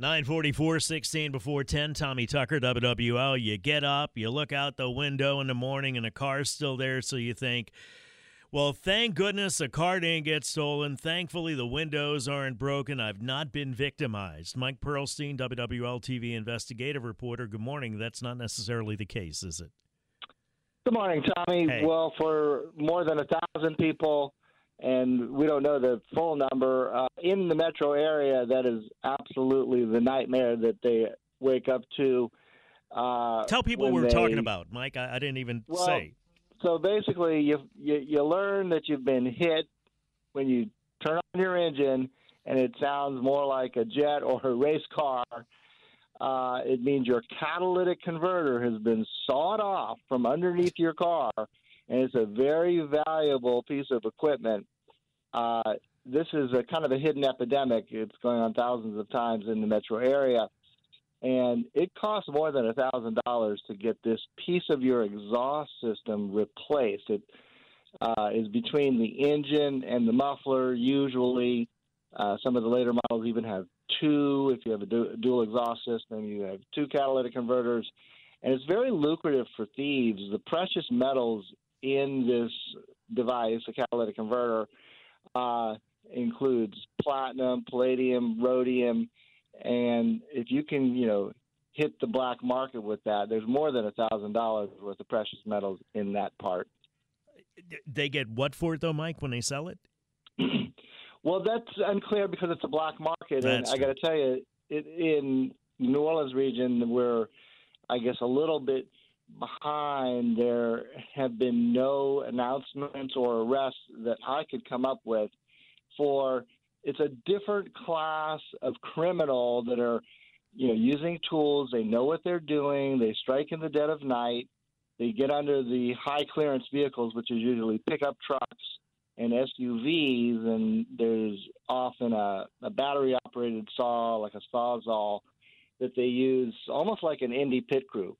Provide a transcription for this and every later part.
9:44, 16 before 10, Tommy Tucker, WWL. You get up, you look out the window in the morning, and the car's still there, so you think, well, thank goodness the car didn't get stolen. Thankfully, the windows aren't broken. I've not been victimized. Mike Perlstein, WWL-TV investigative reporter. Good morning. That's not necessarily the case, is it? Good morning, Tommy. Hey. Well, for more than 1,000 people, and we don't know the full number, in the metro area, that is absolutely the nightmare that they wake up to. Tell people what we're talking about, Mike. I didn't even say. So basically, you learn that you've been hit when you turn on your engine, and it sounds more like a jet or a race car. It means your catalytic converter has been sawed off from underneath your car, and it's a very valuable piece of equipment. This is a kind of a hidden epidemic. It's going on thousands of times in the metro area. And it costs more than $1,000 to get this piece of your exhaust system replaced. It is between the engine and the muffler, usually. Some of the later models even have 2. If you have a dual exhaust system, you have 2 catalytic converters. And it's very lucrative for thieves. The precious metals in this device, the catalytic converter, includes platinum, palladium, rhodium, and if you can, hit the black market with that, there's more than $1,000 worth of precious metals in that part. They get what for it, though, Mike, when they sell it? Well, that's unclear because it's a black market, and I got to tell you, in New Orleans region, we're, I guess, a little bit behind. There have been no announcements or arrests that I could come up with for. It's a different class of criminal that are, using tools. They know what they're doing. They strike in the dead of night. They get under the high clearance vehicles, which is usually pickup trucks and SUVs. And there's often a battery-operated saw, like a Sawzall, that they use almost like an indie pit crew.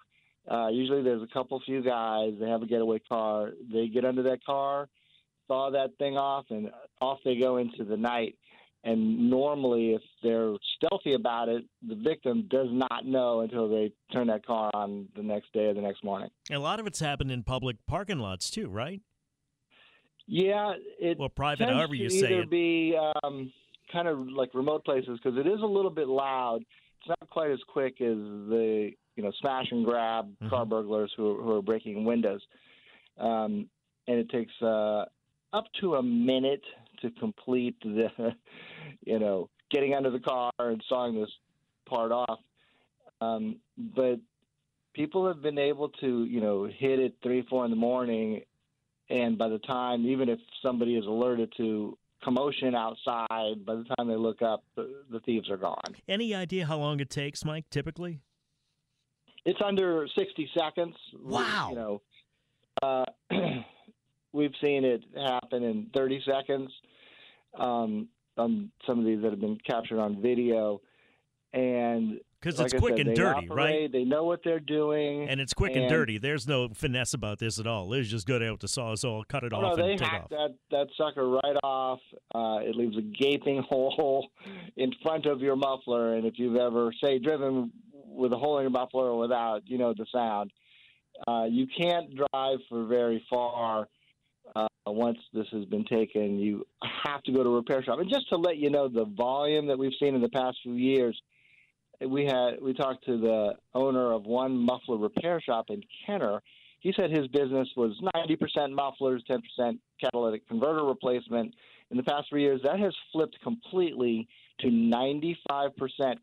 Usually there's a few guys. They have a getaway car. They get under that car, saw that thing off, and off they go into the night. And normally, if they're stealthy about it, the victim does not know until they turn that car on the next day or the next morning. And a lot of it's happened in public parking lots too, right? Yeah. Private, however you say it. It tends to be kind of like remote places because it is a little bit loud. It's not quite as quick as the smash and grab car burglars who are breaking windows. And it takes up to a minute to complete the, getting under the car and sawing this part off. But people have been able to, hit it 3-4 in the morning. And by the time, even if somebody is alerted to commotion outside, by the time they look up, the thieves are gone. Any idea how long it takes, Mike, typically? It's under 60 seconds. Wow. We've seen it happen in 30 seconds on some of these that have been captured on video. Because it's quick and dirty, right? They know what they're doing. And it's quick and dirty. There's no finesse about this at all. It's just go down with the Sawzall, cut it off, and take off. They hack that sucker right off. It leaves a gaping hole in front of your muffler. And if you've ever, driven with a hole in your muffler or without, the sound. You can't drive for very far. Once this has been taken, you have to go to a repair shop. And just to let you know the volume that we've seen in the past few years, we talked to the owner of one muffler repair shop in Kenner. He said his business was 90% mufflers, 10% catalytic converter replacement. In the past 3 years, that has flipped completely to 95%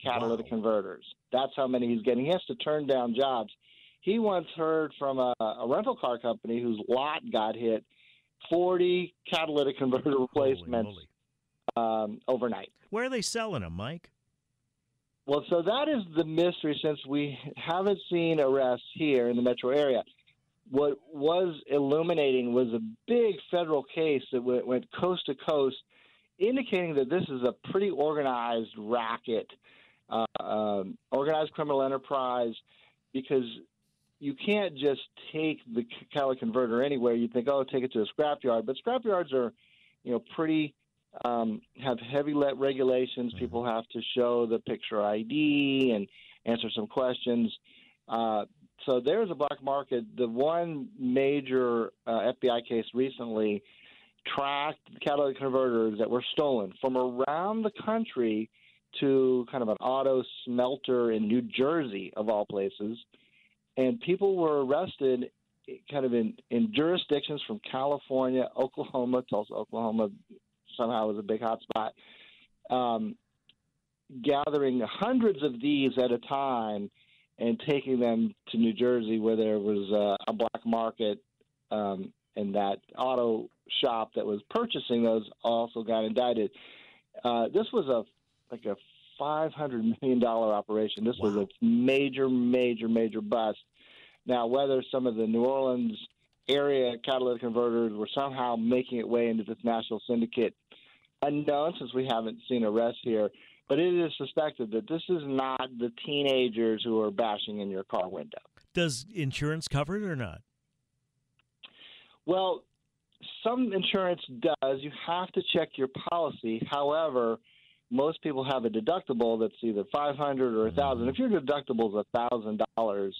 catalytic converters. That's how many he's getting. He has to turn down jobs. He once heard from a rental car company whose lot got hit 40 catalytic converter replacements overnight. Where are they selling them, Mike? Well, so that is the mystery, since we haven't seen arrests here in the metro area. What was illuminating was a big federal case that went coast to coast, indicating that this is a pretty organized racket, organized criminal enterprise, because you can't just take the catalytic converter anywhere. You think, oh, take it to a scrapyard. But scrapyards are, pretty have heavy regulations. Mm-hmm. People have to show the picture ID and answer some questions. So there's a black market. The one major FBI case recently tracked catalytic converters that were stolen from around the country to kind of an auto smelter in New Jersey, of all places. And people were arrested kind of in jurisdictions from California, Oklahoma. Tulsa, Oklahoma somehow was a big hot spot, gathering hundreds of these at a time and taking them to New Jersey, where there was a black market, and that auto shop that was purchasing those also got indicted. This was a $500 million operation. This was a major, major, major bust. Now, whether some of the New Orleans area catalytic converters were somehow making it way into this national syndicate, unknown, since we haven't seen arrests here. But it is suspected that this is not the teenagers who are bashing in your car window. Does insurance cover it or not? Well, some insurance does. You have to check your policy. However, most people have a deductible that's either $500 or $1,000. If your deductible is $1,000,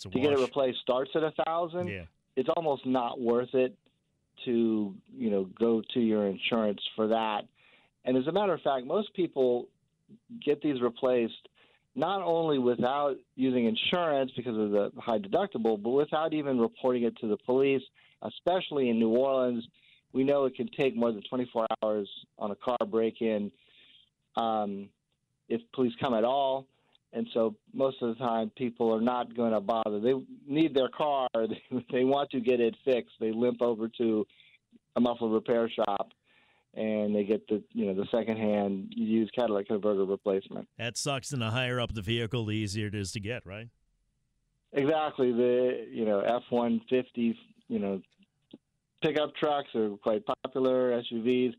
to get it replaced starts at $1,000. Yeah. It's almost not worth it to go to your insurance for that. And as a matter of fact, most people get these replaced not only without using insurance because of the high deductible, but without even reporting it to the police, especially in New Orleans. We know it can take more than 24 hours on a car break-in if police come at all. And so most of the time people are not going to bother. They need their car. They want to get it fixed. They limp over to a muffler repair shop, and they get the secondhand used catalytic converter replacement. That sucks. And the higher up the vehicle, the easier it is to get, right? Exactly. The F-150 pickup trucks are quite popular. SUVs.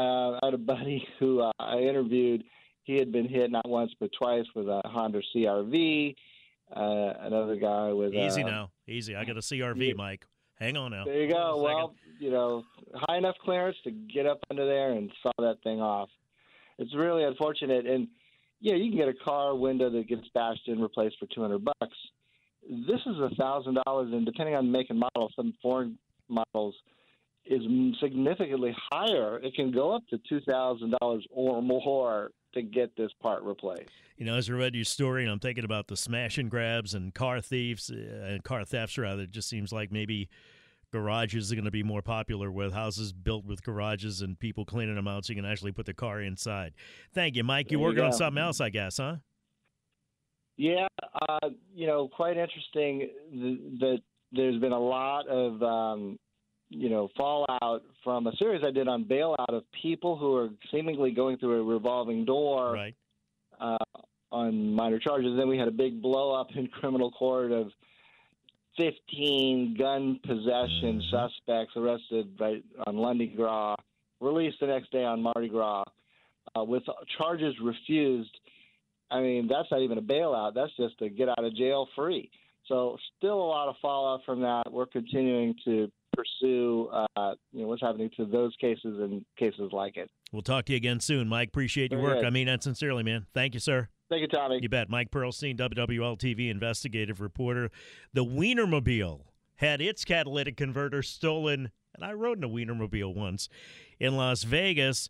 I had a buddy who I interviewed. He had been hit not once but twice with a Honda CRV. Another guy with easy. I got a CRV, Mike. Hang on now. There you go. Well, high enough clearance to get up under there and saw that thing off. It's really unfortunate. And, you can get a car window that gets bashed in replaced for $200. This is $1,000, and depending on the make and model, some foreign models is significantly higher. It can go up to $2,000 or more to get this part replaced. As I read your story, and I'm thinking about the smash and grabs and car thefts, it just seems like maybe garages are going to be more popular, with houses built with garages and people cleaning them out so you can actually put the car inside. Thank you, Mike. You're working on something else, I guess, huh? Yeah, quite interesting that there's been a lot of fallout from a series I did on bailout of people who are seemingly going through a revolving door, right, on minor charges. Then we had a big blow-up in criminal court of 15 gun possession suspects arrested on Mardi Gras, released the next day on Mardi Gras with charges refused. I mean, that's not even a bailout. That's just a get-out-of-jail-free. So still a lot of fallout from that. We're continuing to pursue what's happening to those cases and cases like it. We'll talk to you again soon, Mike. Appreciate your work. I mean that sincerely, man. Thank you, sir. Thank you, Tommy. You bet. Mike Perlstein, WWL-TV investigative reporter. The Wienermobile had its catalytic converter stolen, and I rode in a Wienermobile once in Las Vegas,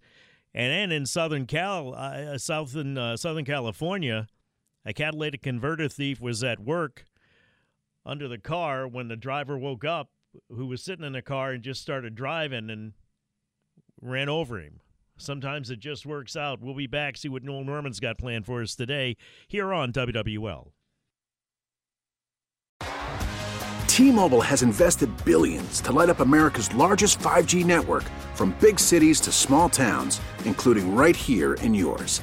and then in Southern California, a catalytic converter thief was at work under the car when the driver woke up, who was sitting in the car, and just started driving and ran over him. Sometimes it just works out. We'll be back, see what Noel Norman's got planned for us today here on WWL. T-Mobile has invested billions to light up America's largest 5G network, from big cities to small towns, including right here in yours.